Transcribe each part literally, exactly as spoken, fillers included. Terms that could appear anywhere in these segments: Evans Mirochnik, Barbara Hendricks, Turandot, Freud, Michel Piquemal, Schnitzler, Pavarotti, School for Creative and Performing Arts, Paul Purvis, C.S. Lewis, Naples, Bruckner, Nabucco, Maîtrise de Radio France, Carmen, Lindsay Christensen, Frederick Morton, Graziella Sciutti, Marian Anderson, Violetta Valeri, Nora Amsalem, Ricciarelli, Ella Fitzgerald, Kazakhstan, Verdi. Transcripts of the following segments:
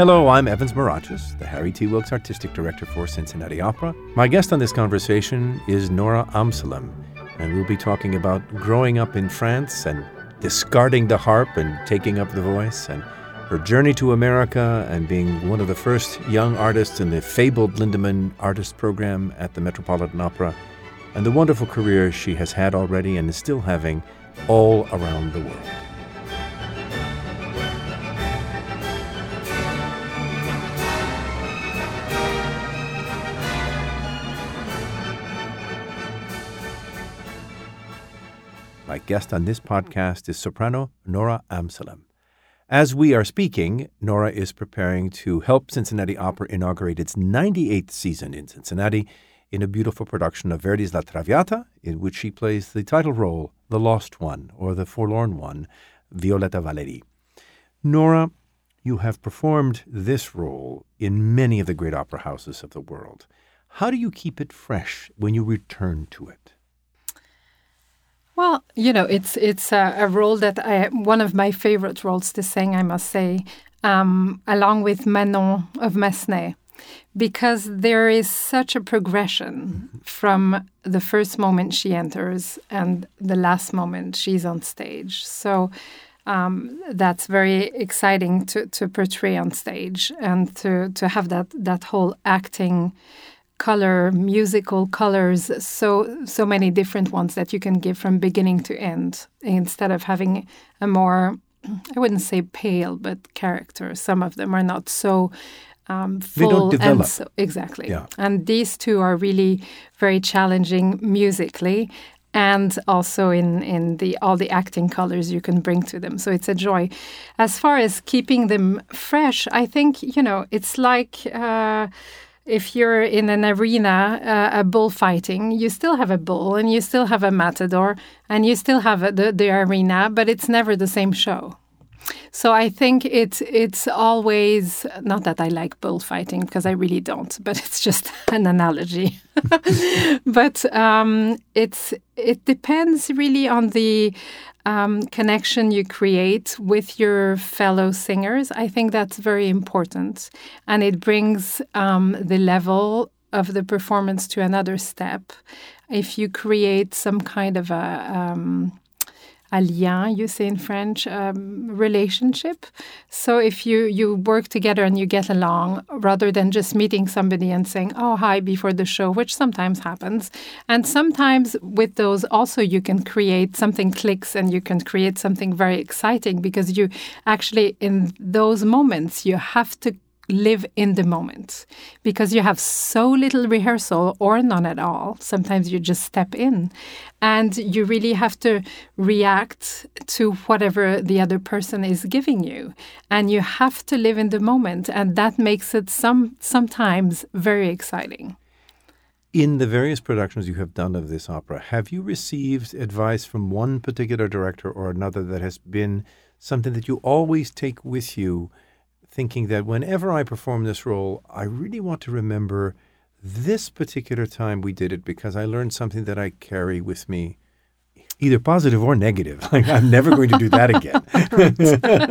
Hello, I'm Evans Mirochnik, the Harry T. Wilkes Artistic Director for Cincinnati Opera. My guest on this conversation is Nora Amsalem, and we'll be talking about growing up in France and discarding the harp and taking up the voice, and her journey to America and being one of the first young artists in the fabled Lindemann Artist Program at the Metropolitan Opera, and the wonderful career she has had already and is still having all around the world. My guest on this podcast is soprano Nora Amsalem. As we are speaking, Nora is preparing to help Cincinnati Opera inaugurate its ninety-eighth season in Cincinnati in a beautiful production of Verdi's La Traviata, in which she plays the title role, The Lost One, or The Forlorn One, Violetta Valeri. Nora, you have performed this role in many of the great opera houses of the world. How do you keep it fresh when you return to it? Well, you know, it's it's a, a role that I, one of my favorite roles to sing, I must say, um, along with Manon of Massenet, because there is such a progression from the first moment she enters and the last moment she's on stage. So um, that's very exciting to, to portray on stage and to, to have that, that whole acting color, musical colors, so so many different ones that you can give from beginning to end, instead of having a more, I wouldn't say pale, but character. Some of them are not so um, full. They don't develop. And so, exactly. Yeah. And these two are really very challenging musically, and also in, in the all the acting colors you can bring to them. So it's a joy. As far as keeping them fresh, I think, you know, it's like... Uh, If you're in an arena, uh, a bullfighting, you still have a bull and you still have a matador and you still have a, the, the arena, but it's never the same show. So I think it's it's always, not that I like bullfighting because I really don't, but it's just an analogy. But um, it's it depends really on the um, connection you create with your fellow singers. I think that's very important, and it brings um, the level of the performance to another step. If you create some kind of a um, a lien, you say in French, um, relationship. So if you, you work together and you get along, rather than just meeting somebody and saying, oh, hi, before the show, which sometimes happens. And sometimes with those also you can create something clicks and you can create something very exciting, because you actually, in those moments, you have to live in the moment, because you have so little rehearsal or none at all. Sometimes you just step in and you really have to react to whatever the other person is giving you, and you have to live in the moment, and that makes it some sometimes very exciting. In the various productions you have done of this opera, have you received advice from one particular director or another that has been something that you always take with you, thinking that whenever I perform this role, I really want to remember this particular time we did it, because I learned something that I carry with me, either positive or negative. Like, I'm never going to do that again.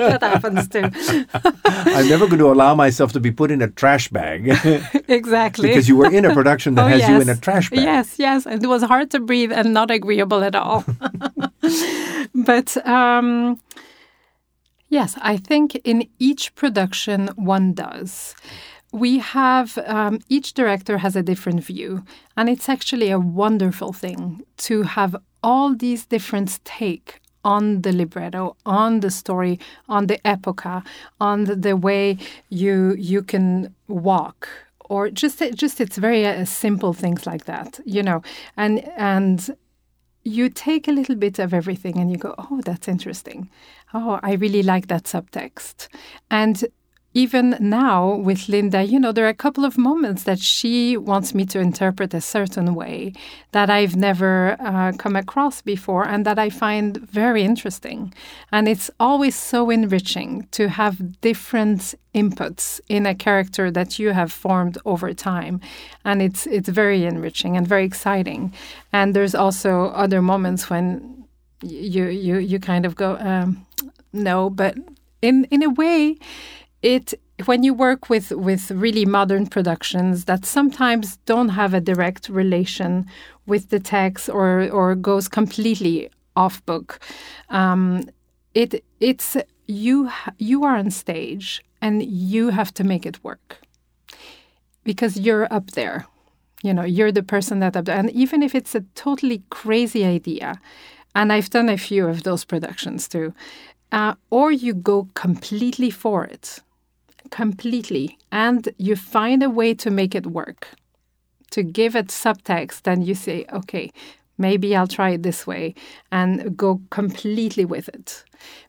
That happens too. I'm never going to allow myself to be put in a trash bag. Exactly. Because you were in a production that oh, has yes. you in a trash bag. Yes, yes. It was hard to breathe and not agreeable at all. But... Um, Yes, I think in each production one does. We have, um, each director has a different view, and it's actually a wonderful thing to have all these different take on the libretto, on the story, on the epoca, on the, the way you you can walk, or just, just it's very uh, simple things like that, you know, and and... You take a little bit of everything and you go, oh, that's interesting. Oh, I really like that subtext. And even now with Linda, you know, there are a couple of moments that she wants me to interpret a certain way that I've never uh, come across before, and that I find very interesting. And it's always so enriching to have different inputs in a character that you have formed over time. And it's it's very enriching and very exciting. And there's also other moments when you, you, you kind of go, um, no, but in in a way... It when you work with, with really modern productions that sometimes don't have a direct relation with the text or or goes completely off book, um, it it's you you are on stage and you have to make it work because you're up there. You know, you're the person that up there. And even if it's a totally crazy idea, and I've done a few of those productions too, uh, or you go completely for it, completely, and you find a way to make it work, to give it subtext, and you say, okay, maybe I'll try it this way, and go completely with it.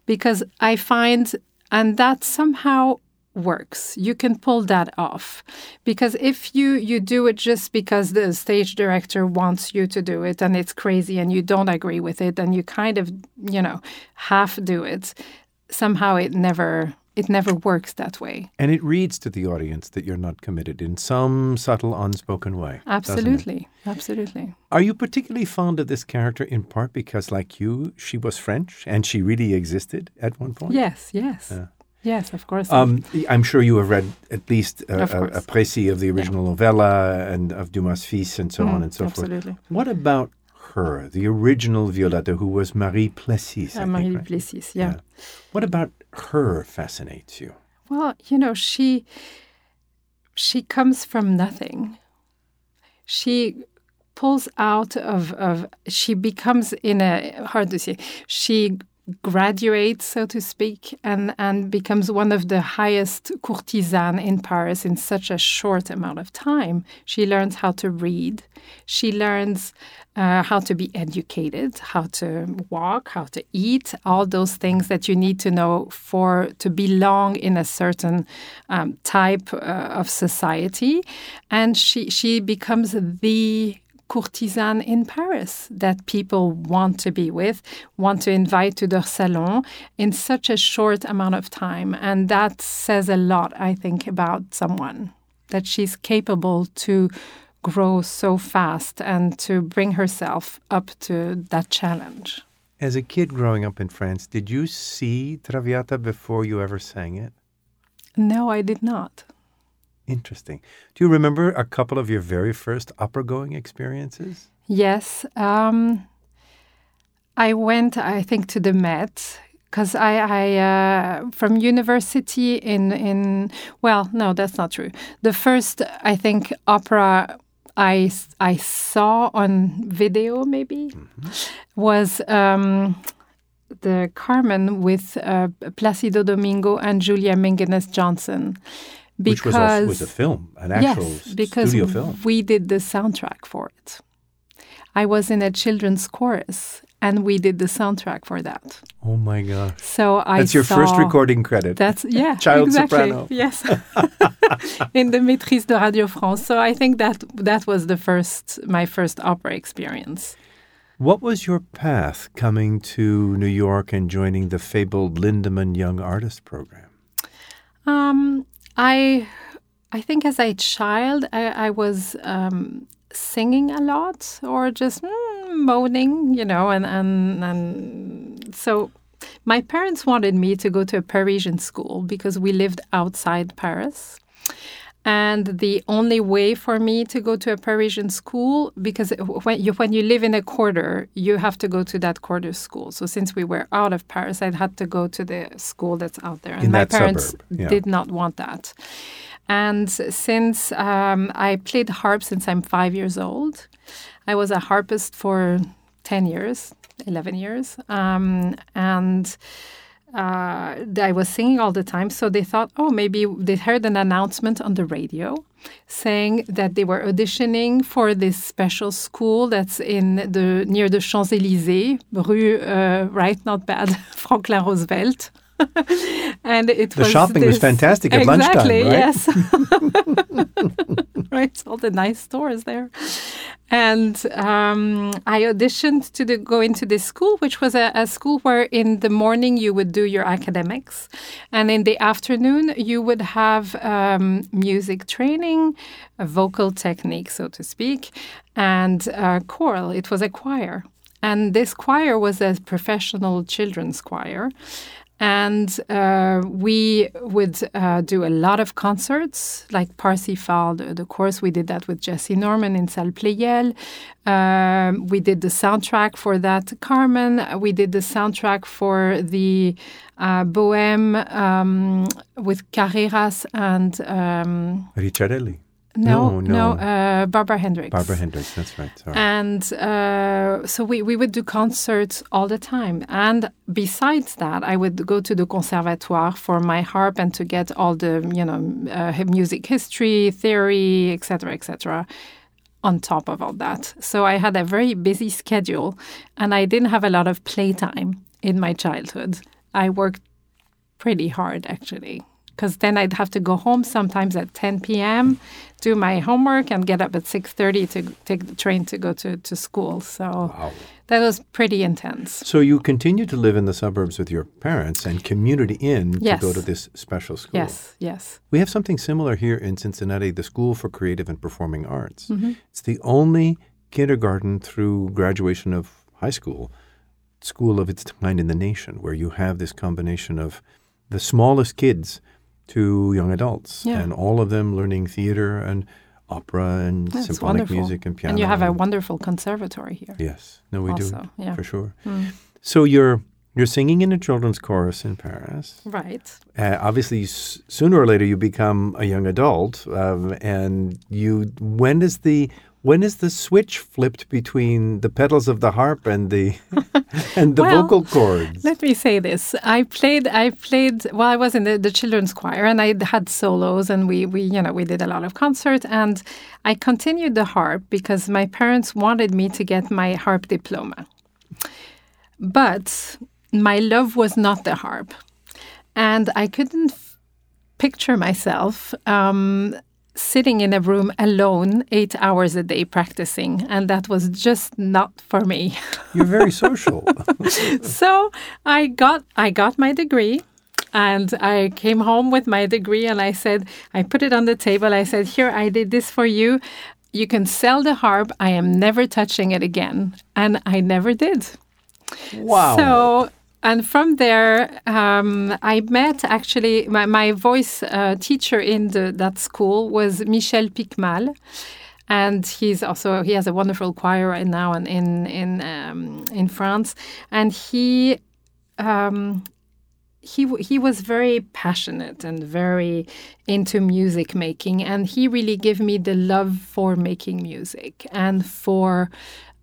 Because I find, and that somehow works. You can pull that off. Because if you, you do it just because the stage director wants you to do it and it's crazy and you don't agree with it and you kind of, you know, half do it, somehow it never it never works that way. And it reads to the audience that you're not committed in some subtle unspoken way. Absolutely. Absolutely. Are you particularly fond of this character in part because, like you, she was French and she really existed at one point? Yes, yes. Uh, Yes, of course. Um, I'm sure you have read at least a, a, a précis of the original yeah. novella and of Dumas' Fils and so mm, on and so absolutely. forth. What about her, the original Violetta, who was Marie Plessis? Uh, I Marie think, right? Plessis, yeah. yeah. What about her fascinates you? Well, you know, she she comes from nothing. She pulls out of, of she becomes in a, hard to say, she graduates, so to speak, and, and becomes one of the highest courtisanes in Paris in such a short amount of time. She learns how to read. She learns uh, how to be educated, how to walk, how to eat, all those things that you need to know for to belong in a certain um, type uh, of society. And she, she becomes the courtisane in Paris that people want to be with, want to invite to their salon in such a short amount of time. And that says a lot, I think, about someone, that she's capable to grow so fast and to bring herself up to that challenge. As a kid growing up in France, did you see Traviata before you ever sang it? No, I did not. Interesting. Do you remember a couple of your very first opera-going experiences? Yes. Um, I went, I think, to the Met, because I, I uh, from university in, in, well, no, that's not true. The first, I think, opera I, I saw on video, maybe, mm-hmm. was um, the Carmen with uh, Placido Domingo and Julia Mingenes Johnson. Because, Which was a, was a film, an actual yes, studio film. Yes, because we did the soundtrack for it. I was in a children's chorus, and we did the soundtrack for that. Oh, my God. So I That's your saw, first recording credit. That's, yeah, Child exactly, soprano. Yes. In the Maîtrise de Radio France. So I think that that was the first, my first opera experience. What was your path coming to New York and joining the fabled Lindemann Young Artist Program? Um... I I think as a child, I, I was um, singing a lot or just mm, moaning, you know, and, and, and so my parents wanted me to go to a Parisian school because we lived outside Paris. And the only way for me to go to a Parisian school, because when you, when you live in a quarter, you have to go to that quarter school. So since we were out of Paris, I had to go to the school that's out there. And in my parents suburb, yeah. did not want that. And since um, I played harp since I'm five years old, I was a harpist for ten years, eleven years. Um, and... Uh, I was singing all the time, so they thought, oh, maybe they heard an announcement on the radio saying that they were auditioning for this special school that's in the near the Champs-Élysées, Rue, uh, right, not bad, Franklin Roosevelt. And it the was shopping this... was fantastic at exactly, lunchtime, right? Yes. Right, all the nice stores there. And um, I auditioned to the, go into this school, which was a, a school where in the morning you would do your academics. And in the afternoon, you would have um, music training, a vocal technique, so to speak, and uh, choral. It was a choir. And this choir was a professional children's choir. And uh, we would uh, do a lot of concerts, like Parsifal, the, the chorus. We did that with Jesse Norman in Salle Pleyel. Uh, we did the soundtrack for that Carmen. We did the soundtrack for the uh, Bohème um, with Carreras and... Um, Ricciarelli. No, no, no. no uh, Barbara Hendricks. Barbara Hendricks, that's right. Sorry. And uh, so we, we would do concerts all the time. And besides that, I would go to the conservatoire for my harp and to get all the, you know, uh, music history, theory, et cetera, et cetera, on top of all that. So I had a very busy schedule and I didn't have a lot of playtime in my childhood. I worked pretty hard, actually. Because then I'd have to go home sometimes at ten p.m., do my homework, and get up at six thirty to take the train to go to, to school. So wow. That was pretty intense. So you continued to live in the suburbs with your parents and commuted in yes. to go to this special school. Yes, yes. We have something similar here in Cincinnati, the School for Creative and Performing Arts. Mm-hmm. It's the only kindergarten through graduation of high school, school of its kind in the nation, where you have this combination of the smallest kids to young adults, yeah. and all of them learning theater and opera and That's symphonic wonderful. Music and piano. And you have a wonderful conservatory here. Yes. No, we also, do, yeah. for sure. Mm. So you're you're singing in a children's chorus in Paris. Right. Uh, obviously, s- sooner or later, you become a young adult, um, and you. When is the when is the switch flipped between the pedals of the harp and the and the well, vocal cords? Let me say this. I played I played well, I was in the, the children's choir and I had solos and we, we you know we did a lot of concerts, and I continued the harp because my parents wanted me to get my harp diploma. But my love was not the harp. And I couldn't f- picture myself um sitting in a room alone eight hours a day practicing, and that was just not for me. You're very social. So I got I got my degree, and I came home with my degree, and I said, I put it on the table. I said, here, I did this for you. You can sell the harp. I am never touching it again. And I never did. Wow. So... And from there, um, I met actually my, my voice uh, teacher in the, that school was Michel Piquemal, and he's also he has a wonderful choir right now in in in, um, in France, and he um, he he was very passionate and very into music making, and he really gave me the love for making music and for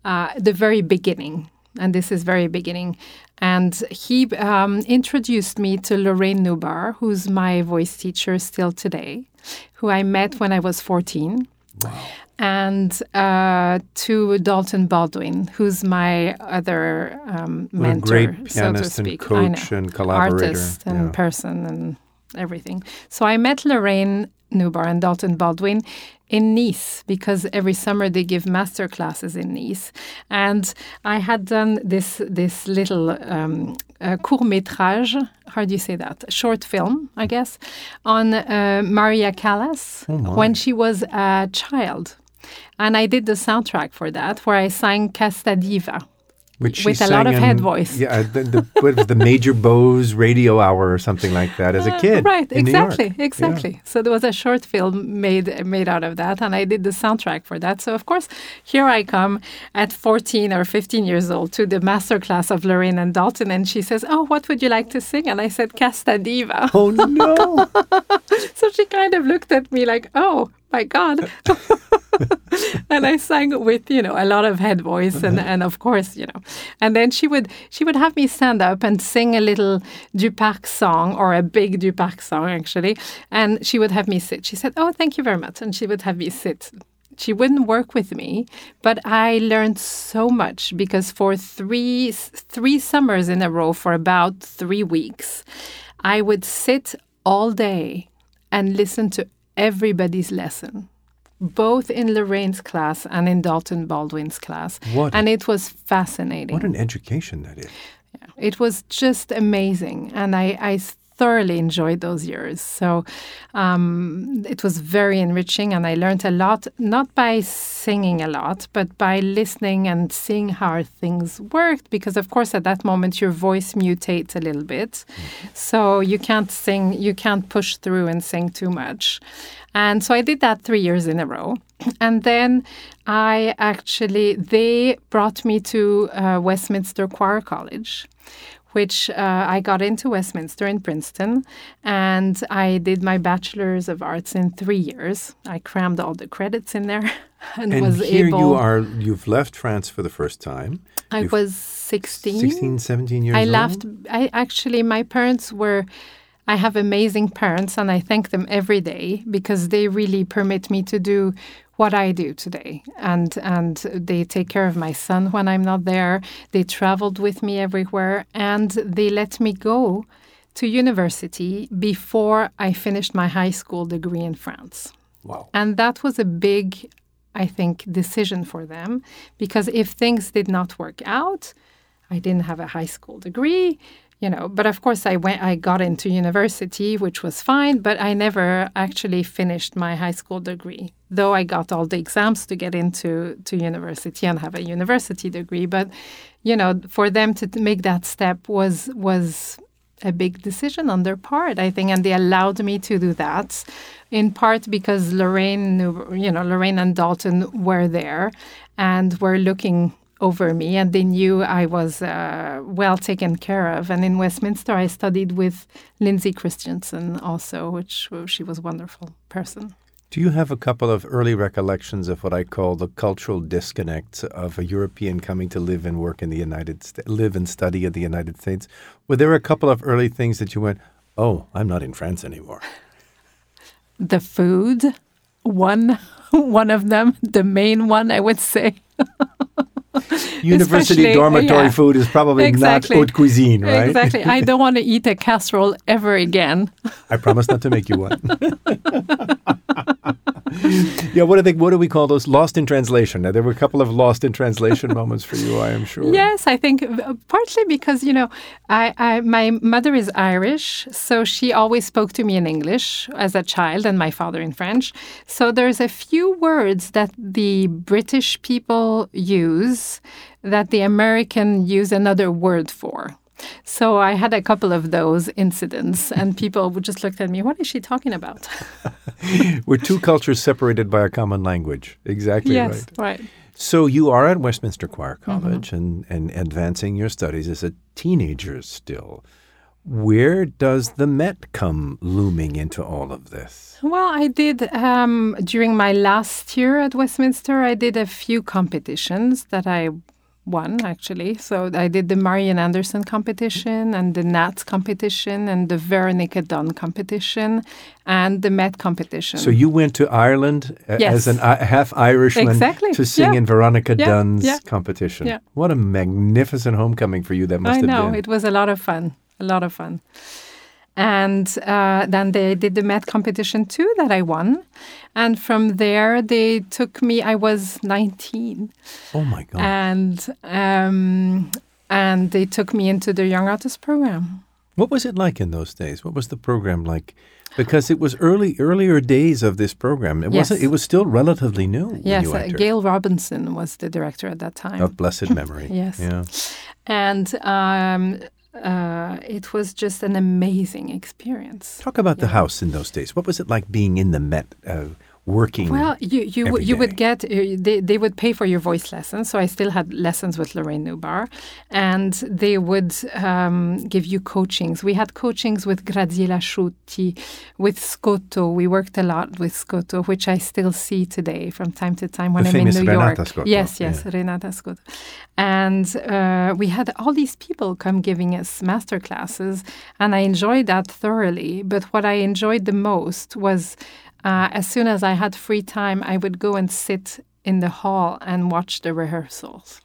uh, the very beginning. And this is very beginning. And he um, introduced me to Lorraine Nubar, who's my voice teacher still today, who I met when I was fourteen. Wow. And uh, to Dalton Baldwin, who's my other um, mentor, a great pianist, so to speak. And coach and collaborator. Artist and yeah. person and everything. So I met Lorraine Nubar and Dalton Baldwin in Nice, because every summer they give master classes in Nice. And I had done this this little um, uh, court-métrage, how do you say that? Short film, I guess, on uh, Maria Callas oh when she was a child. And I did the soundtrack for that, where I sang Casta Diva. Which with a lot of in, head voice. Yeah, the, the, what was the Major Bose radio hour or something like that as a kid. Uh, right, in exactly, exactly. Yeah. So there was a short film made made out of that, and I did the soundtrack for that. So, of course, here I come at fourteen or fifteen years old to the master class of Lorraine and Dalton, and she says, oh, what would you like to sing? And I said, Casta Diva. Oh, no. So she kind of looked at me like, oh, my God. And I sang with, you know, a lot of head voice and, and of course, you know. And then she would she would have me stand up and sing a little Du Parc song, or a big Du Parc song, actually. And she would have me sit. She said, oh, thank you very much. And she would have me sit. She wouldn't work with me, but I learned so much, because for three three summers in a row, for about three weeks, I would sit all day and listen to everybody's lesson, both in Lorraine's class and in Dalton Baldwin's class. What and it was fascinating. What an education that is. Yeah, it was just amazing. And I, I thoroughly enjoyed those years. So um, it was very enriching, and I learned a lot, not by singing a lot, but by listening and seeing how things worked, because of course at that moment your voice mutates a little bit. So you can't sing, you can't push through and sing too much. And so I did that three years in a row. And then I actually, they brought me to uh, Westminster Choir College, which uh, I got into Westminster in Princeton, and I did my Bachelor's of Arts in three years. I crammed all the credits in there and, and was here able... here you are, you've left France for the first time. I you've was sixteen. sixteen, seventeen years I old? Left, I actually, my parents were... I have amazing parents, and I thank them every day because they really permit me to do what I do today. And and they take care of my son when I'm not there. They traveled with me everywhere, and they let me go to university before I finished my high school degree in France. Wow. And that was a big, I think, decision for them, because if things did not work out, I didn't have a high school degree. You know, but of course I went, I got into university, which was fine, but I never actually finished my high school degree, though I got all the exams to get into to university and have a university degree. But, you know, for them to make that step was was a big decision on their part, I think. And they allowed me to do that, in part because Lorraine, you know, Lorraine and Dalton were there and were looking over me, and they knew I was uh, well taken care of. And in Westminster, I studied with Lindsay Christensen also, which oh, she was a wonderful person. Do you have a couple of early recollections of what I call the cultural disconnect of a European coming to live and work in the United States, live and study in the United States? Were there a couple of early things that you went, oh, I'm not in France anymore? The food, one, one of them, the main one, I would say. University Especially, dormitory yeah, food is probably exactly. not haute cuisine, right? Exactly. I don't want to eat a casserole ever again. I promise not to make you one. yeah, what do they, what do we call those? Lost in translation. Now, there were a couple of lost in translation moments for you, I am sure. Yes, I think partly because, you know, I, I my mother is Irish, so she always spoke to me in English as a child, and my father in French. So there's a few words that the British people use that the American use another word for. So I had a couple of those incidents, and people would just look at me, what is she talking about? We're two cultures separated by a common language. Exactly right. Yes, right. right. So you are at Westminster Choir College, mm-hmm. and, and advancing your studies as a teenager still. Where does the Met come looming into all of this? Well, I did, um, during my last year at Westminster, I did a few competitions that I won, actually. So I did the Marian Anderson competition and the Nats competition and the Veronica Dunn competition and the Met competition. So you went to Ireland uh, yes. as an uh, half Irishman exactly. to sing yeah. in Veronica yeah. Dunn's yeah. competition. Yeah. What a magnificent homecoming for you that must I have know. been. I know. It was a lot of fun. A lot of fun. And uh, then they did the Met competition too that I won. And from there, they took me, I was nineteen. Oh my God. And, um, and they took me into the Young Artist Program. What was it like in those days? What was the program like? Because it was early, earlier days of this program. It yes. wasn't. It was still relatively new. Yes, when you entered. Gail Robinson was the director at that time. Of blessed memory. yes. Yeah. And... Um, Uh, it was just an amazing experience. Talk about yeah. the house in those days. What was it like being in the Met, uh, working? Well, you you, w- you would get uh, they they would pay for your voice lessons. So I still had lessons with Lorraine Nubar, and they would um, give you coachings. We had coachings with Graziella Sciutti, with Scotto. We worked a lot with Scotto, which I still see today from time to time when the I'm in New Renata York. Scotto. Yes, yes, yeah. Renata Scotto. And uh, we had all these people come giving us master classes, and I enjoyed that thoroughly. But what I enjoyed the most was uh, as soon as I had free time, I would go and sit in the hall and watch the rehearsals.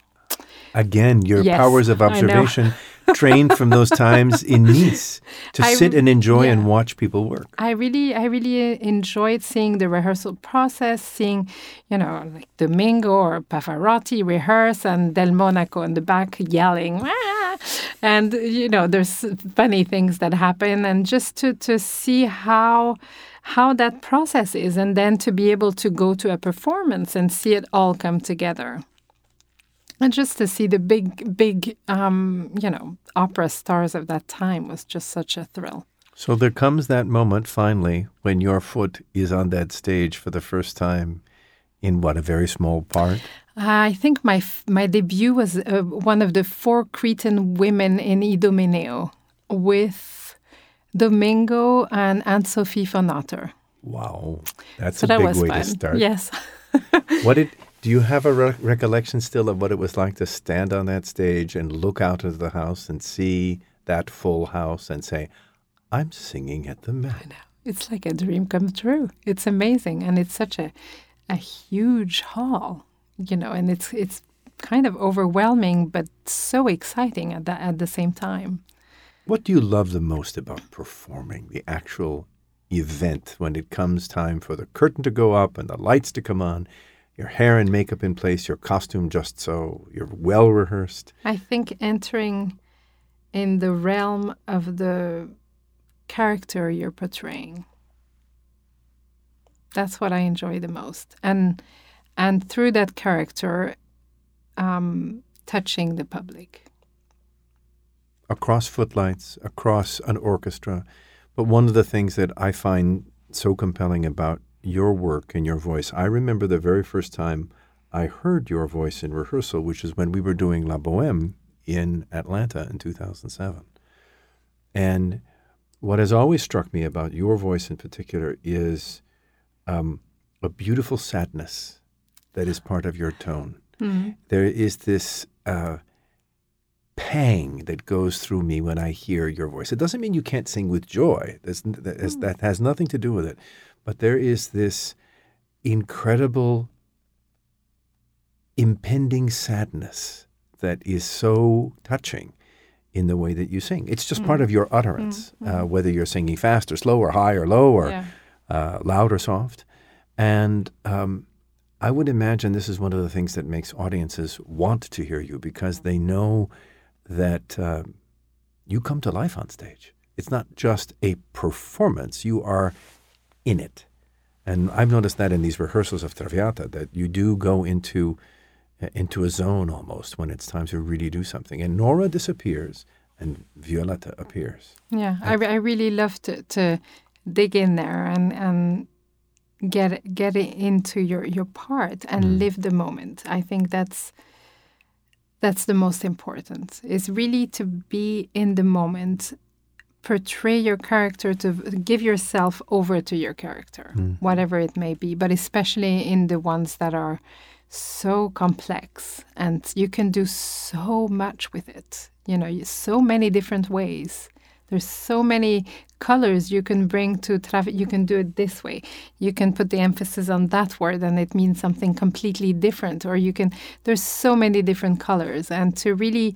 Again, your yes, powers of observation trained from those times in Nice to I, sit and enjoy yeah. and watch people work. I really, I really enjoyed seeing the rehearsal process, seeing, you know, like Domingo or Pavarotti rehearse and Del Monaco in the back yelling, ah! And, you know, there's funny things that happen. And just to, to see how how that process is, and then to be able to go to a performance and see it all come together. And just to see the big, big, um, you know, opera stars of that time was just such a thrill. So there comes that moment, finally, when your foot is on that stage for the first time in, what, a very small part? Uh, I think my my debut was uh, one of the four Cretan women in Idomeneo with Domingo and Anne-Sophie von Otter. Wow. That's so a that big way fun. to start. Yes. What did... Do you have a re- recollection still of what it was like to stand on that stage and look out into the house and see that full house and say, I'm singing at the Met? I know. It's like a dream come true. It's amazing. And it's such a a huge hall, you know, and it's it's kind of overwhelming, but so exciting at the, at the same time. What do you love the most about performing, the actual event, when it comes time for the curtain to go up and the lights to come on? Your hair and makeup in place, your costume just so, you're well rehearsed. I think entering in the realm of the character you're portraying. That's what I enjoy the most. And and through that character, um, touching the public. Across footlights, across an orchestra. But one of the things that I find so compelling about your work and your voice. I remember the very first time I heard your voice in rehearsal, which is when we were doing La Bohème in Atlanta in two thousand seven. And what has always struck me about your voice in particular is um, a beautiful sadness that is part of your tone. Mm-hmm. There is this uh, pang that goes through me when I hear your voice. It doesn't mean you can't sing with joy. There's, there's, mm. That has nothing to do with it. But there is this incredible impending sadness that is so touching in the way that you sing. It's just mm. part of your utterance, mm. uh, whether you're singing fast or slow or high or low or yeah. uh, loud or soft. And um, I would imagine this is one of the things that makes audiences want to hear you, because they know that uh, you come to life on stage. It's not just a performance. You are in it. And I've noticed that in these rehearsals of Traviata, that you do go into uh, into a zone almost when it's time to really do something. And Nora disappears and Violetta appears. Yeah, I, I really love to, to dig in there and, and get get into your, your part and mm. live the moment. I think that's that's the most important, is really to be in the moment, portray your character, to give yourself over to your character, mm. whatever it may be, but especially in the ones that are so complex and you can do so much with it, you know, so many different ways. There's so many colors you can bring to traffic. You can do it this way. You can put the emphasis on that word and it means something completely different, or you can, there's so many different colors, and to really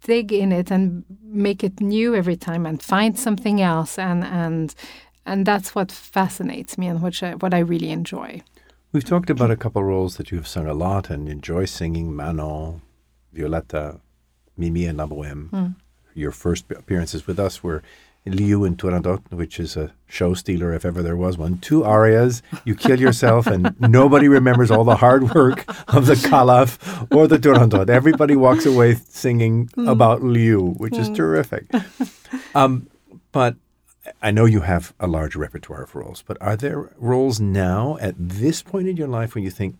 dig in it and make it new every time and find something else. And and and that's what fascinates me and which I, what I really enjoy. We've talked about a couple roles that you've sung a lot and enjoy singing, Manon, Violetta, Mimi and La Bohème. Mm. Your first appearances with us were Liu and Turandot, which is a show stealer if ever there was one. Two arias, you kill yourself, and nobody remembers all the hard work of the Callas or the Turandot. Everybody walks away singing mm. about Liu, which mm. is terrific. Um, but I know you have a large repertoire of roles, but are there roles now at this point in your life when you think,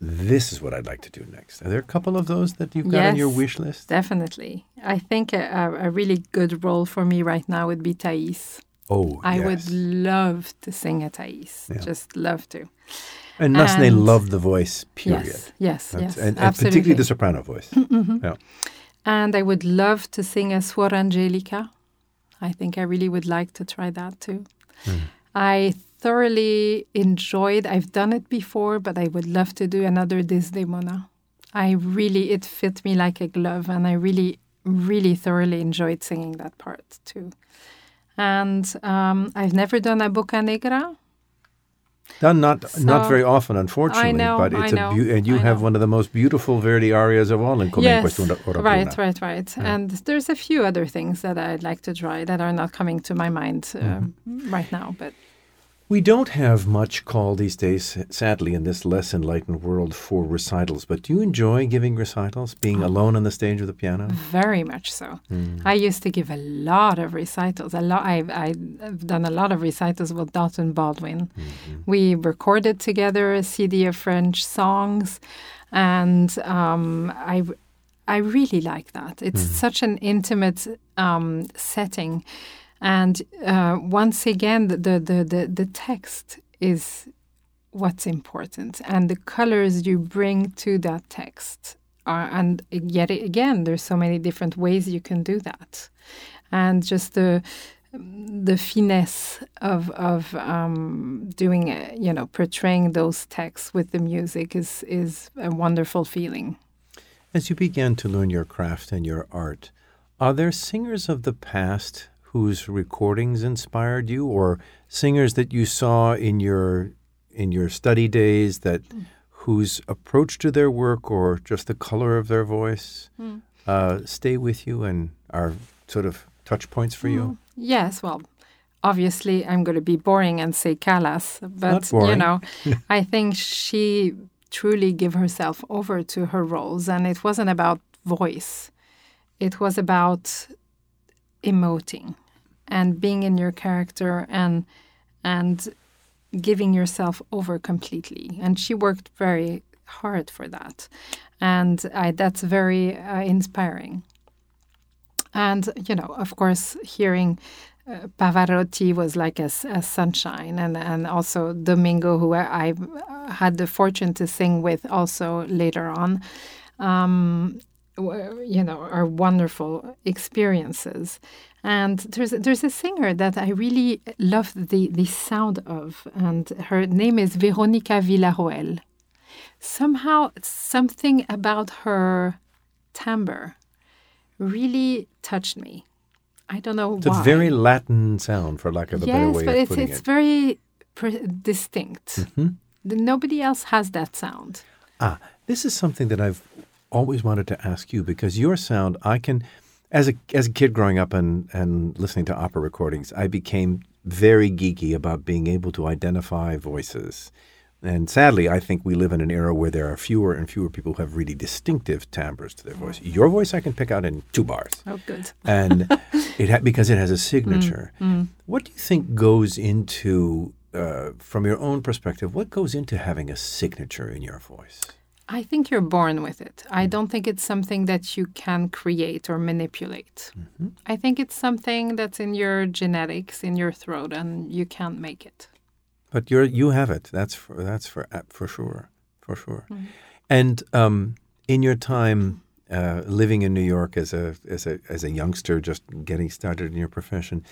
this is what I'd like to do next? Are there a couple of those that you've got yes, on your wish list? Definitely. I think a, a really good role for me right now would be Thaïs. Oh, I yes. would love to sing a Thaïs. Yeah. Just love to. And Massenet loved the voice, period. Yes, yes, That's, yes. And, and absolutely. Particularly the soprano voice. Mm-hmm. Yeah. And I would love to sing a Suor Angelica. I think I really would like to try that too. Mm. I thoroughly enjoyed, I've done it before, but I would love to do another Desdemona. I really, it fit me like a glove, and I really, really thoroughly enjoyed singing that part too. And um, I've never done a Boccanegra, Done not so, not very often, unfortunately. I know, but it's I know, a be- and you I have know. one of the most beautiful Verdi arias of all in Yes, Questo, right, right, right. Yeah. And there's a few other things that I'd like to try that are not coming to my mind uh, mm-hmm. right now. But we don't have much call these days, sadly, in this less enlightened world for recitals. But do you enjoy giving recitals, being oh. alone on the stage with the piano? Very much so. Mm. I used to give a lot of recitals. A lot. I've, I've done a lot of recitals with Dalton Baldwin. Mm-hmm. We recorded together a C D of French songs, and um, I. I really like that. It's mm. such an intimate um, setting. And uh, once again, the, the, the, the text is what's important, and the colors you bring to that text are, and yet again, there's so many different ways you can do that, and just the the finesse of of um, doing it, you know, portraying those texts with the music is is a wonderful feeling. As you began to learn your craft and your art, are there singers of the past whose recordings inspired you, or singers that you saw in your in your study days that mm. whose approach to their work or just the color of their voice mm. uh, stay with you and are sort of touch points for mm. you? Yes, well, obviously I'm going to be boring and say Callas, but you know, I think she truly gave herself over to her roles, and it wasn't about voice; it was about emoting and being in your character and and giving yourself over completely. And she worked very hard for that. And I, that's very uh, inspiring. And, you know, of course, hearing uh, Pavarotti was like a, a sunshine, and, and also Domingo, who I, I had the fortune to sing with also later on. Um, you know, are wonderful experiences. And there's there's a singer that I really love the, the sound of, and her name is Veronica Villarroel. Somehow, something about her timbre really touched me. I don't know it's why. It's a very Latin sound, for lack of a yes, better way of putting it. Yes, but it's very pre- distinct. Mm-hmm. Nobody else has that sound. Ah, this is something that I've always wanted to ask you, because your sound, I can, as a as a kid growing up and, and listening to opera recordings, I became very geeky about being able to identify voices. And sadly, I think we live in an era where there are fewer and fewer people who have really distinctive timbres to their voice. Your voice I can pick out in two bars. Oh, good. And it ha- because it has a signature. Mm, mm. What do you think goes into, uh, from your own perspective, what goes into having a signature in your voice? I think you're born with it. I don't think it's something that you can create or manipulate. Mm-hmm. I think it's something that's in your genetics, in your throat, and you can't make it. But you're you have it. That's for, that's for for sure, for sure. Mm-hmm. And um, in your time uh, living in New York as a as a as a youngster, just getting started in your profession,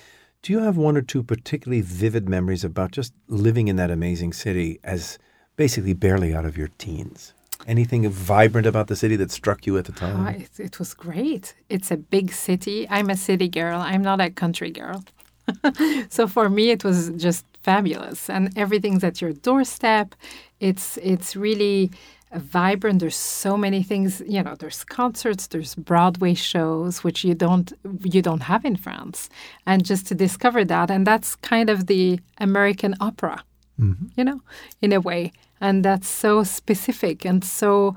do you have one or two particularly vivid memories about just living in that amazing city as basically barely out of your teens? Anything vibrant about the city that struck you at the time? Oh, it, it was great. It's a big city. I'm a city girl. I'm not a country girl. So for me, it was just fabulous. And everything's at your doorstep. It's it's really vibrant. There's so many things. You know, there's concerts, there's Broadway shows, which you don't you don't have in France. And just to discover that, and that's kind of the American opera, mm-hmm. you know, in a way. And that's so specific and so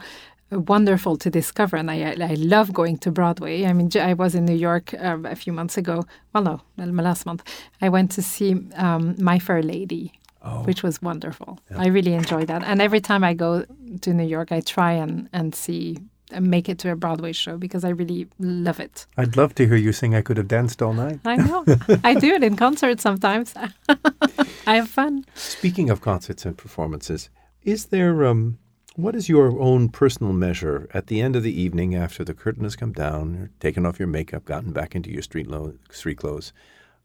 wonderful to discover. And I, I love going to Broadway. I mean, I was in New York uh, a few months ago. Well, no, last month. I went to see um, My Fair Lady, oh. which was wonderful. Yep. I really enjoyed that. And every time I go to New York, I try and, and see... and make it to a Broadway show, because I really love it. I'd love to hear you sing I Could Have Danced All Night. I know. I do it in concerts sometimes. I have fun. Speaking of concerts and performances, is there, um, what is your own personal measure at the end of the evening after the curtain has come down, you're taken off your makeup, gotten back into your street, lo- street clothes?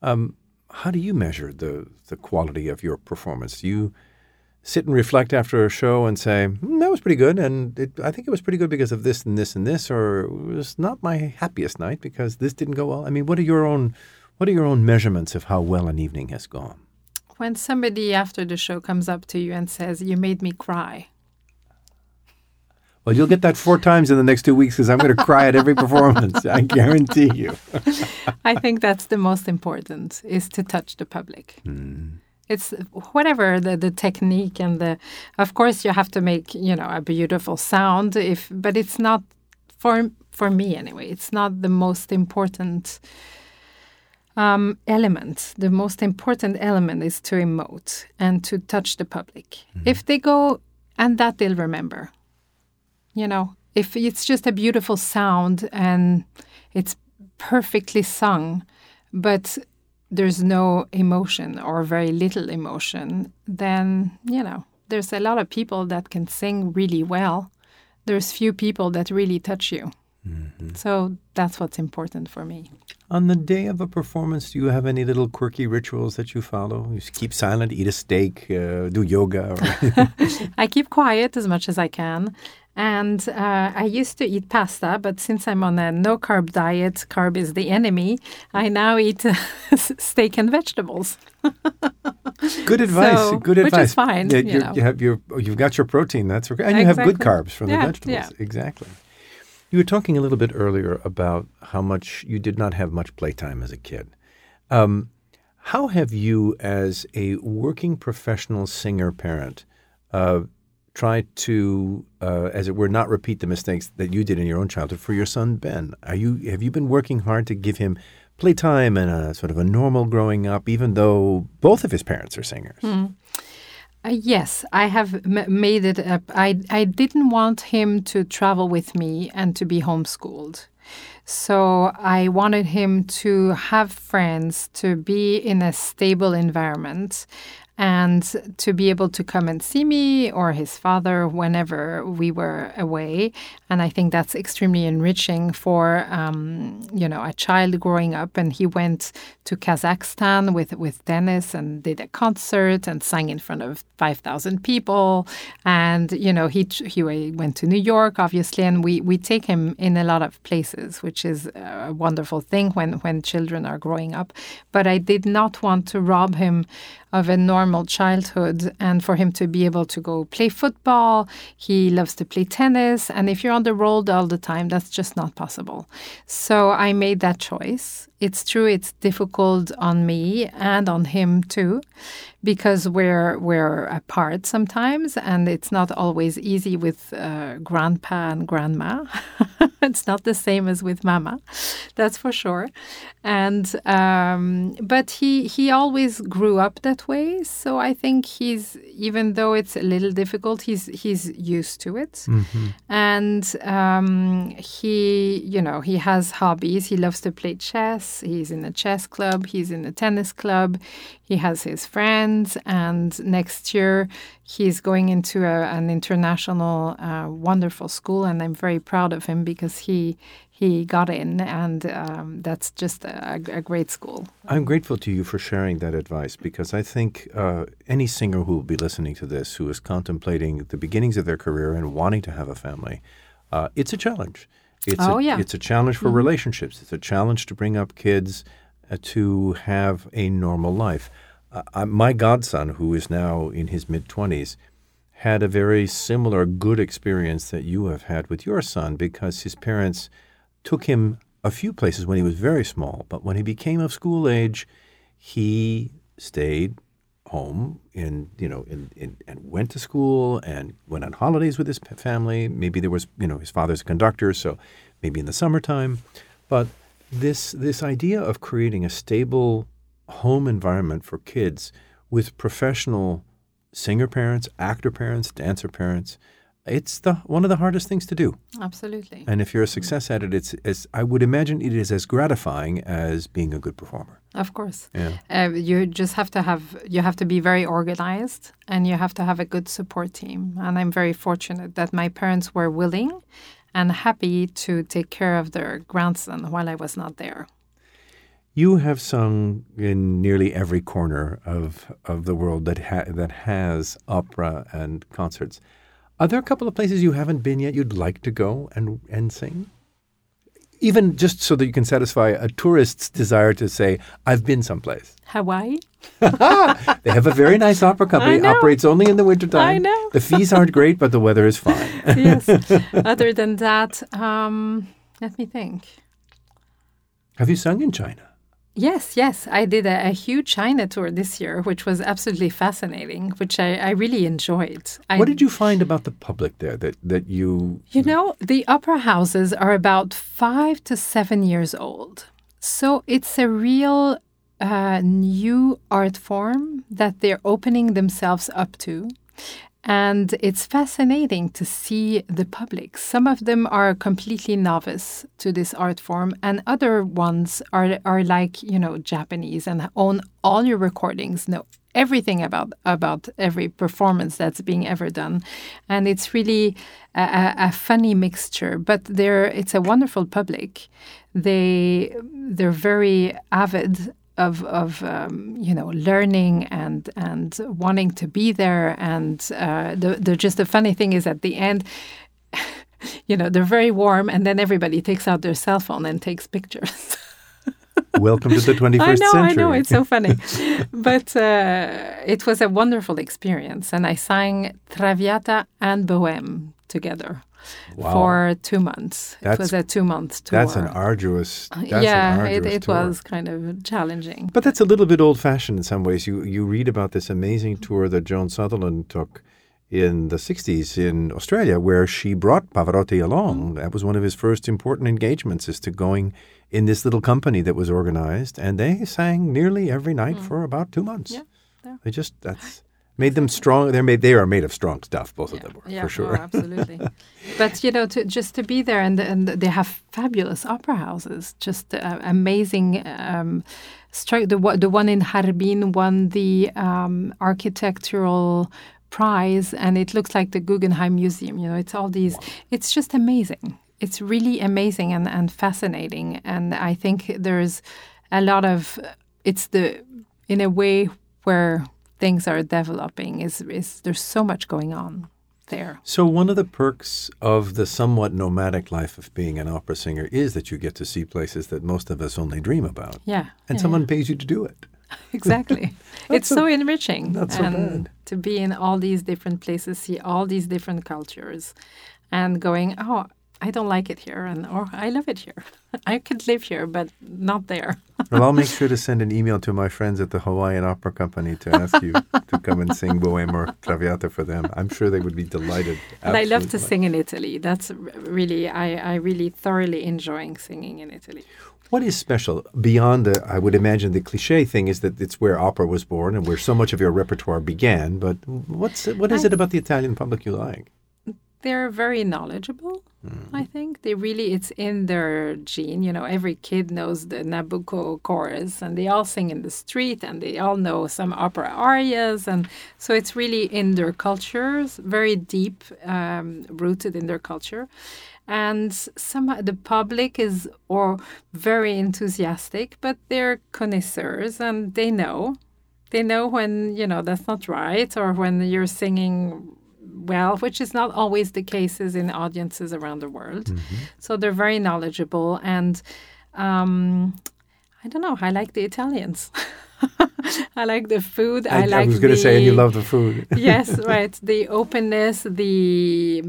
Um, how do you measure the, the quality of your performance? Do you sit and reflect after a show and say, mm, that was pretty good, and it, I think it was pretty good because of this and this and this, or it was not my happiest night because this didn't go well? I mean, what are your own what are your own measurements of how well an evening has gone? when somebody after the show comes up to you and says, you made me cry? Well, you'll get that four times in the next two weeks because I'm going to cry at every performance. I guarantee you. I think that's the most important, is to touch the public. Mm. It's whatever the, the technique and the, of course, you have to make, you know, a beautiful sound. If but it's not, for for me anyway, it's not the most important um, element. The most important element is to emote and to touch the public. Mm. If they go, and that they'll remember. You know, if it's just a beautiful sound and it's perfectly sung, but there's no emotion or very little emotion, then, you know, there's a lot of people that can sing really well. There's few people that really touch you. Mm-hmm. So that's what's important for me. On the day of a performance, do you have any little quirky rituals that you follow? You keep silent, eat a steak, uh, do yoga? Or I keep quiet as much as I can. And uh, I used to eat pasta, but since I'm on a no-carb diet, carb is the enemy, I now eat uh, steak and vegetables. Good advice. So, good advice. Which is fine. Yeah, you know. you have your, you've got your protein. That's okay. And you exactly. have good carbs from yeah, the vegetables. Yeah. Exactly. You were talking a little bit earlier about how much you did not have much playtime as a kid. Um, how have you, as a working professional singer parent, uh, try to, uh, as it were, not repeat the mistakes that you did in your own childhood for your son, Ben? Are you have you been working hard to give him playtime and a sort of a normal growing up, even though both of his parents are singers? Mm. Uh, yes, I have m- made it up. I, I didn't want him to travel with me and to be homeschooled. So I wanted him to have friends, to be in a stable environment, and to be able to come and see me or his father whenever we were away. And I think that's extremely enriching for, um, you know, a child growing up. And he went to Kazakhstan with, with Dennis and did a concert and sang in front of five thousand people. And, you know, he he went to New York, obviously. And we, we take him in a lot of places, which is a wonderful thing when, when children are growing up. But I did not want to rob him of a normal childhood and for him to be able to go play football. He loves to play tennis. And if you're on the road all the time, that's just not possible. So I made that choice. It's true, it's difficult on me and on him too, because we're we're apart sometimes, and it's not always easy with uh, grandpa and grandma. It's not the same as with mama, that's for sure. And um, but he he always grew up that way, so I think he's even though it's a little difficult, he's he's used to it, mm-hmm. and um, he you know he has hobbies. He loves to play chess. He's in a chess club. He's in a tennis club. He has his friends. And next year, he's going into a, an international uh, wonderful school. And I'm very proud of him because he he got in. And um, that's just a, a great school. I'm grateful to you for sharing that advice, because I think uh, any singer who will be listening to this, who is contemplating the beginnings of their career and wanting to have a family, uh, it's a challenge. It's, oh, a, yeah. it's a challenge for mm-hmm. relationships. It's a challenge to bring up kids uh, to have a normal life. Uh, I, my godson, who is now in his mid-twenties, had a very similar good experience that you have had with your son, because his parents took him a few places when he was very small. But when he became of school age, he stayed home and you know in, in and went to school and went on holidays with his family. Maybe there was you know his father's a conductor, so maybe in the summertime. But this this idea of creating a stable home environment for kids with professional singer parents, actor parents, dancer parents, it's the one of the hardest things to do. Absolutely. And if you're a success at it, it's as I would imagine it is as gratifying as being a good performer. Of course. Yeah. Uh, you just have to have, you have to be very organized, and you have to have a good support team. And I'm very fortunate that my parents were willing and happy to take care of their grandson while I was not there. You have sung in nearly every corner of, of the world that ha- that has opera and concerts. Are there a couple of places you haven't been yet you'd like to go and, and sing? even just so that you can satisfy a tourist's desire to say, I've been someplace. Hawaii? They have a very nice opera company. Operates only in the wintertime. I know. The fees aren't great, but the weather is fine. Yes. Other than that, um, let me think. Have you sung in China? Yes, yes. I did a, a huge China tour this year, which was absolutely fascinating, which I, I really enjoyed. I, what did you find about the public there that, that you... You know, the opera houses are about five to seven years old. So it's a real uh, new art form that they're opening themselves up to. And it's fascinating to see the public. Some of them are completely novice to this art form, and other ones are are like, you know, Japanese and own all your recordings, know everything about about every performance that's being ever done. And it's really a, a, a funny mixture, but they're it's a wonderful public. They they're very avid of, of um, you know, learning and and wanting to be there. And uh, the, the just the funny thing is at the end, you know, they're very warm, and then everybody takes out their cell phone and takes pictures. Welcome to the twenty-first I know, century. I know, it's so funny. But uh, it was a wonderful experience, and I sang Traviata and Bohème together. Wow. For two months. That's, it was a two-month tour. That's an arduous that's Yeah, an arduous it, it tour. was kind of challenging. But that's a little bit old-fashioned in some ways. You you read about this amazing tour that Joan Sutherland took in the sixties in Australia, where she brought Pavarotti along. That was one of his first important engagements, is to going in this little company that was organized, and they sang nearly every night mm. for about two months. Yeah, yeah. They just... that's. Made them strong. They're made. They are made of strong stuff. Both yeah, of them were, yeah, for sure. Oh, absolutely. But you know, to, just to be there, and and they have fabulous opera houses. Just uh, amazing. Um, stri- the the one in Harbin won the um, architectural prize, and it looks like the Guggenheim Museum. You know, it's all these. Wow. It's just amazing. It's really amazing and and fascinating. And I think there's a lot of. It's the in a way where. Things are developing. Is is there's so much going on there. So one of the perks of the somewhat nomadic life of being an opera singer is that you get to see places that most of us only dream about. Yeah. And yeah, someone yeah. pays you to do it. Exactly. It's so, so enriching. Not so and bad. To be in all these different places, see all these different cultures, and going, oh, I don't like it here, and or I love it here. I could live here, but not there. Well, I'll make sure to send an email to my friends at the Hawaiian Opera Company to ask you to come and sing Bohème or Traviata for them. I'm sure they would be delighted. And I love to delighted. sing in Italy. That's really, I, I really thoroughly enjoying singing in Italy. What is special beyond the, I would imagine the cliche thing is that it's where opera was born and where so much of your repertoire began, but what's what is I, it about the Italian public you like? They're very knowledgeable, mm. I think. They really, it's in their gene. You know, every kid knows the Nabucco chorus, and they all sing in the street, and they all know some opera arias. And so it's really in their cultures, very deep, um, rooted in their culture. And some the public is or very enthusiastic, but they're connoisseurs, and they know. They know when, you know, that's not right, or when you're singing... well, which is not always the cases in audiences around the world. Mm-hmm. So they're very knowledgeable. And um, I don't know, I like the Italians. I like the food. I, I like I was going to say, and you love the food. Yes, right. The openness, the,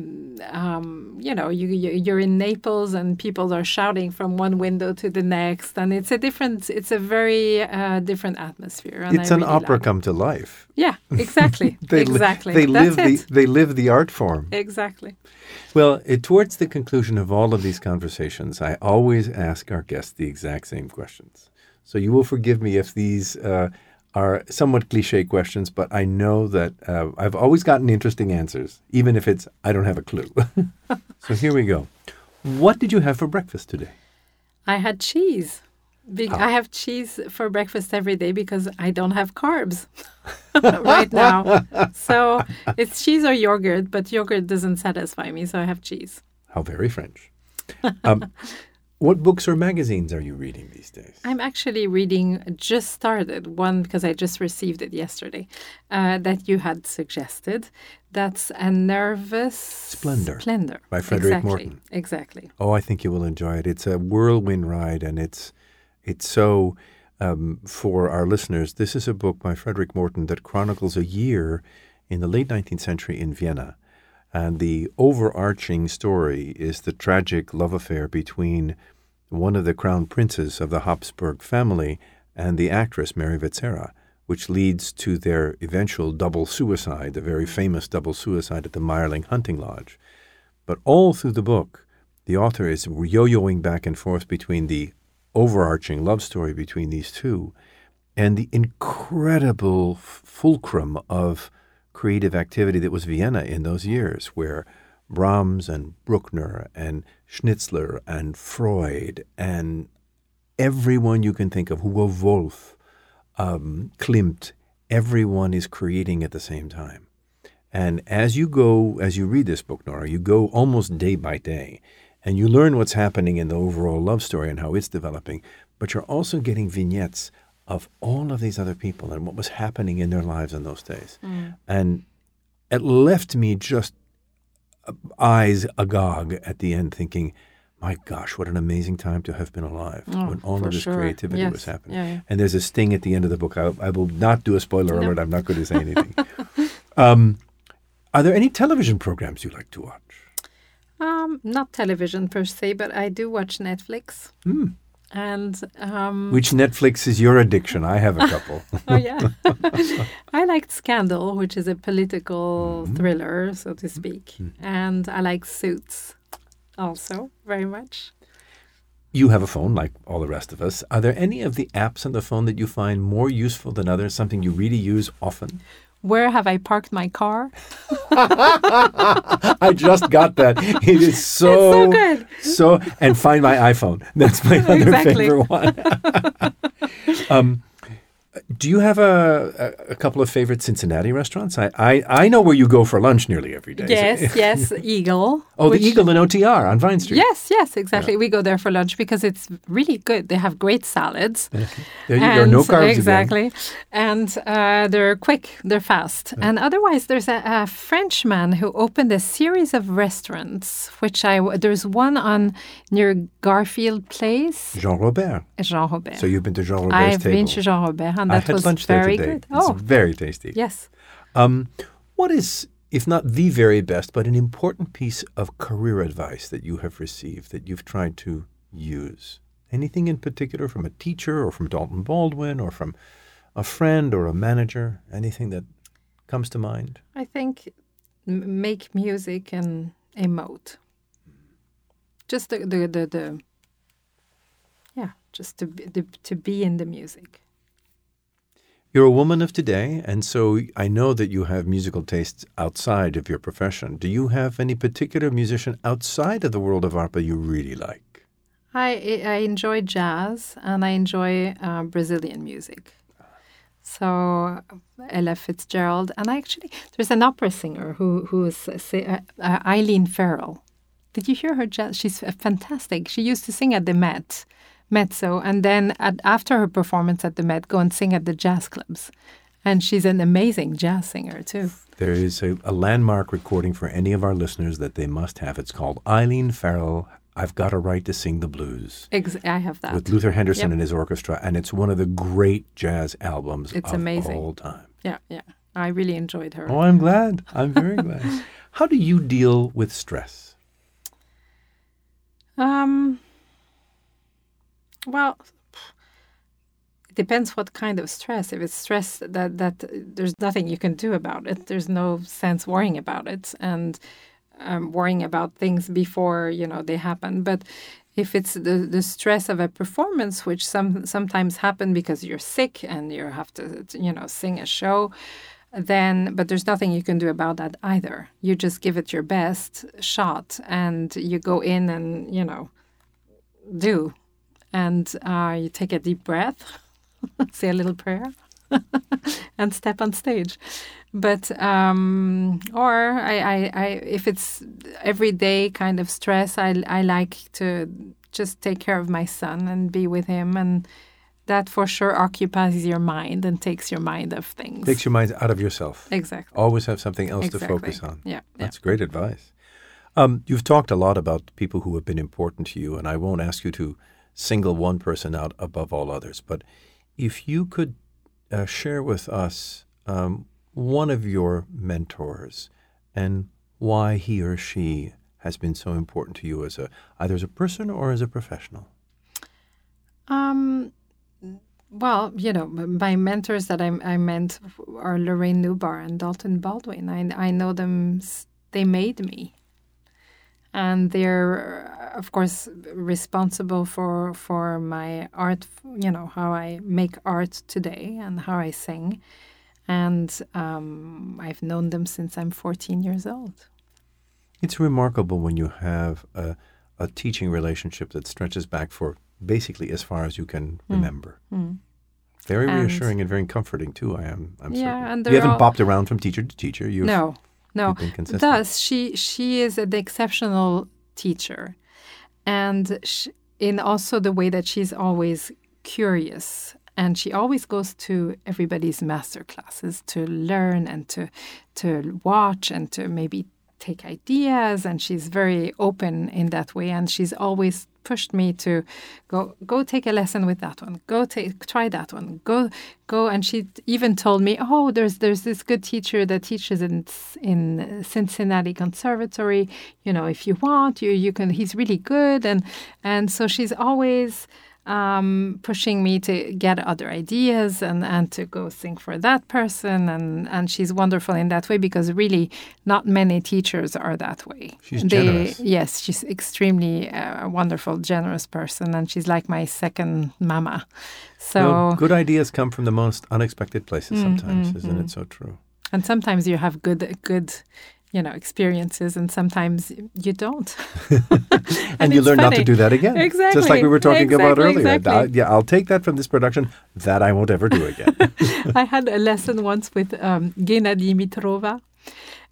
um, you know, you, you, you're in Naples and people are shouting from one window to the next. And it's a different, it's a very uh, different atmosphere. And it's I an really opera like come it. to life. Yeah, exactly. they exactly. Li- they, live the, they live the art form. Exactly. Well, it, towards the conclusion of all of these conversations, I always ask our guests the exact same questions. So you will forgive me if these uh, are somewhat cliche questions, but I know that uh, I've always gotten interesting answers, even if it's, I don't have a clue. So here we go. What did you have for breakfast today? I had cheese. Be- ah. I have cheese for breakfast every day because I don't have carbs right now. So it's cheese or yogurt, but yogurt doesn't satisfy me, so I have cheese. How very French. Um What books or magazines are you reading these days? I'm actually reading, just started, one because I just received it yesterday, uh, that you had suggested. That's A Nervous Splendor, Splendor. by Frederick exactly. Morton. Exactly. Oh, I think you will enjoy it. It's a whirlwind ride, and it's it's so, um, for our listeners, this is a book by Frederick Morton that chronicles a year in the late nineteenth century in Vienna. And the overarching story is the tragic love affair between one of the crown princes of the Habsburg family and the actress Mary Vetsera, which leads to their eventual double suicide, the very famous double suicide at the Meyerling hunting lodge. But all through the book, the author is yo-yoing back and forth between the overarching love story between these two and the incredible fulcrum of creative activity that was Vienna in those years, where Brahms and Bruckner and Schnitzler and Freud and everyone you can think of, Hugo Wolf, um, Klimt, everyone is creating at the same time. And as you go, as you read this book, Nora, you go almost day by day, and you learn what's happening in the overall love story and how it's developing, but you're also getting vignettes of all of these other people and what was happening in their lives in those days. Mm. And it left me just eyes agog at the end thinking, my gosh, what an amazing time to have been alive oh, when all of this sure. creativity yes. was happening. Yeah, yeah. And there's a sting at the end of the book. I, I will not do a spoiler no. alert. I'm not going to say anything. um, are there any television programs you like to watch? Um, not television per se, but I do watch Netflix. Mm. And um, which Netflix is your addiction? I have a couple. Oh, yeah. I liked Scandal, which is a political mm-hmm. thriller, so to speak. Mm-hmm. And I like Suits also very much. You have a phone like all the rest of us. Are there any of the apps on the phone that you find more useful than others, something you really use often? Where have I parked my car? I just got that. It is so, it's so good. So, and find my iPhone. That's my other exactly. favorite one. um, do you have a, a, a couple of favorite Cincinnati restaurants? I, I, I know where you go for lunch nearly every day. Yes, yes, Eagle. Oh, which, the Eagle in O T R on Vine Street. Yes, yes, exactly. Yeah. We go there for lunch because it's really good. They have great salads. There you and, go, no carbs exactly. again. And uh, they're quick, they're fast. Yeah. And otherwise, there's a, a Frenchman who opened a series of restaurants, which I, there's one on near Garfield Place. Jean Robert. Jean Robert. So you've been to Jean Robert's I've table. I've been to Jean Robert. And that I had was lunch there today. Good. Oh. It's very tasty. Yes. Um, what is, if not the very best, but an important piece of career advice that you have received that you've tried to use? Anything in particular from a teacher or from Dalton Baldwin or from a friend or a manager? Anything that comes to mind? I think m- make music and emote. Just the, the, the, the yeah, just to be, the, to be in the music. You're a woman of today, and so I know that you have musical tastes outside of your profession. Do you have any particular musician outside of the world of opera you really like? I, I enjoy jazz, and I enjoy uh, Brazilian music. So Ella Fitzgerald, and I actually, there's an opera singer who, who is say, uh, uh, Eileen Farrell. Did you hear her jazz? She's fantastic. She used to sing at the Met. Mezzo, and then at, after her performance at the Met, go and sing at the jazz clubs. And she's an amazing jazz singer, too. There is a, a landmark recording for any of our listeners that they must have. It's called Eileen Farrell, I've Got a Right to Sing the Blues. Ex- I have that. With Luther Henderson yep. and his orchestra, and it's one of the great jazz albums it's of amazing. all time. Yeah, yeah. I really enjoyed her. Oh, I'm glad. I'm very glad. How do you deal with stress? Um... Well, it depends what kind of stress. If it's stress that, that there's nothing you can do about it, there's no sense worrying about it and um, worrying about things before, you know, they happen. But if it's the, the stress of a performance, which some sometimes happen because you're sick and you have to, you know, sing a show, then but there's nothing you can do about that either. You just give it your best shot and you go in and, you know, do And uh, you take a deep breath, say a little prayer, and step on stage. But um, or I, I, I, if it's everyday kind of stress, I, I like to just take care of my son and be with him. And that for sure occupies your mind and takes your mind off things. Takes your mind out of yourself. Exactly. Always have something else exactly. to focus on. Yeah. That's yeah. great advice. Um, you've talked a lot about people who have been important to you, and I won't ask you to single one person out above all others. But if you could uh, share with us um, one of your mentors and why he or she has been so important to you as a either as a person or as a professional. Um. Well, you know, my mentors that I, I meant are Lorraine Nubar and Dalton Baldwin. I, I know them. They made me. And they're, of course, responsible for for my art, you know, how I make art today and how I sing. And um, I've known them since I'm fourteen years old. It's remarkable when you have a, a teaching relationship that stretches back for basically as far as you can mm. remember. Mm. Very and reassuring and very comforting, too, I am, I'm yeah, certain. And you haven't all... bopped around from teacher to teacher. You've... No. No, thus she she is an exceptional teacher, and she, in also the way that she's always curious, and she always goes to everybody's master classes to learn and to to watch and to maybe take ideas, and she's very open in that way, and she's always pushed me to go go take a lesson with that one, go take try that one, go go, and she even told me, oh, there's there's this good teacher that teaches in in Cincinnati Conservatory, you know, if you want, you you can, he's really good, and and so she's always um, pushing me to get other ideas and and to go sing for that person, and and she's wonderful in that way because really not many teachers are that way. She's they, generous. Yes, she's extremely uh, wonderful, generous person, and she's like my second mama. So well, good ideas come from the most unexpected places mm, sometimes, mm, isn't mm. it so true? And sometimes you have good good. you know, experiences, and sometimes you don't. and, and you learn funny. not to do that again. Exactly. Just like we were talking exactly, about earlier. Exactly. I, yeah, I'll take that from this production. That I won't ever do again. I had a lesson once with um, Gena Dimitrova.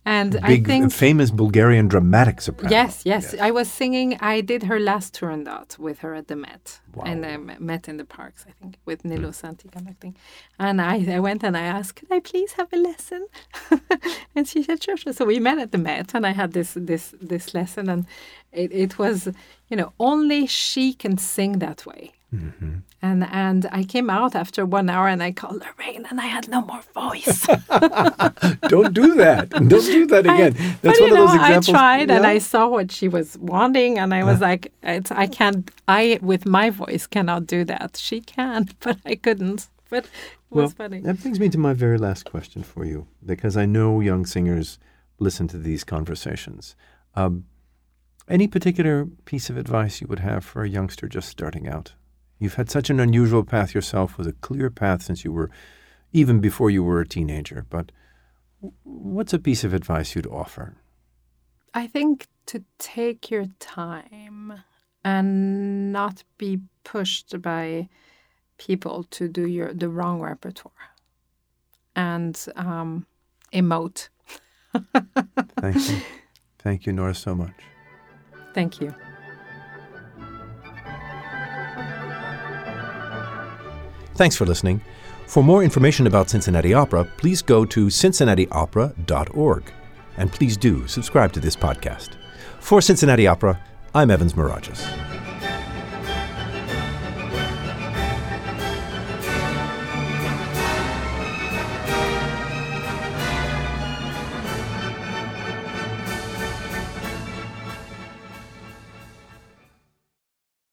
And Big, I think... famous Bulgarian dramatic soprano. Yes, yes, yes. I was singing, I did her last Turandot with her at the Met. Wow. And the Met in the Parks, I think, with Nilo mm. Santi conducting. And I, I went and I asked, could I please have a lesson? And she said, sure, sure. So we met at the Met and I had this this this lesson. And it, it was, you know, only she can sing that way. Mm-hmm. And and I came out after one hour and I called Lorraine and I had no more voice. Don't do that. Don't do that again. I, That's but, one you know, of those examples. I tried yeah. and I saw what she was wanting and I was like, it's, I can't, I with my voice cannot do that. She can, but I couldn't. But it was well, funny. That brings me to my very last question for you, because I know young singers listen to these conversations. Um, any particular piece of advice you would have for a youngster just starting out? You've had such an unusual path yourself, with a clear path since you were, even before you were a teenager. But what's a piece of advice you'd offer? I think to take your time and not be pushed by people to do your the wrong repertoire and um, emote. Thank you. Thank you, Nora, so much. Thank you. Thanks for listening. For more information about Cincinnati Opera, please go to cincinnati opera dot org. And please do subscribe to this podcast. For Cincinnati Opera, I'm Evans Mirochnik.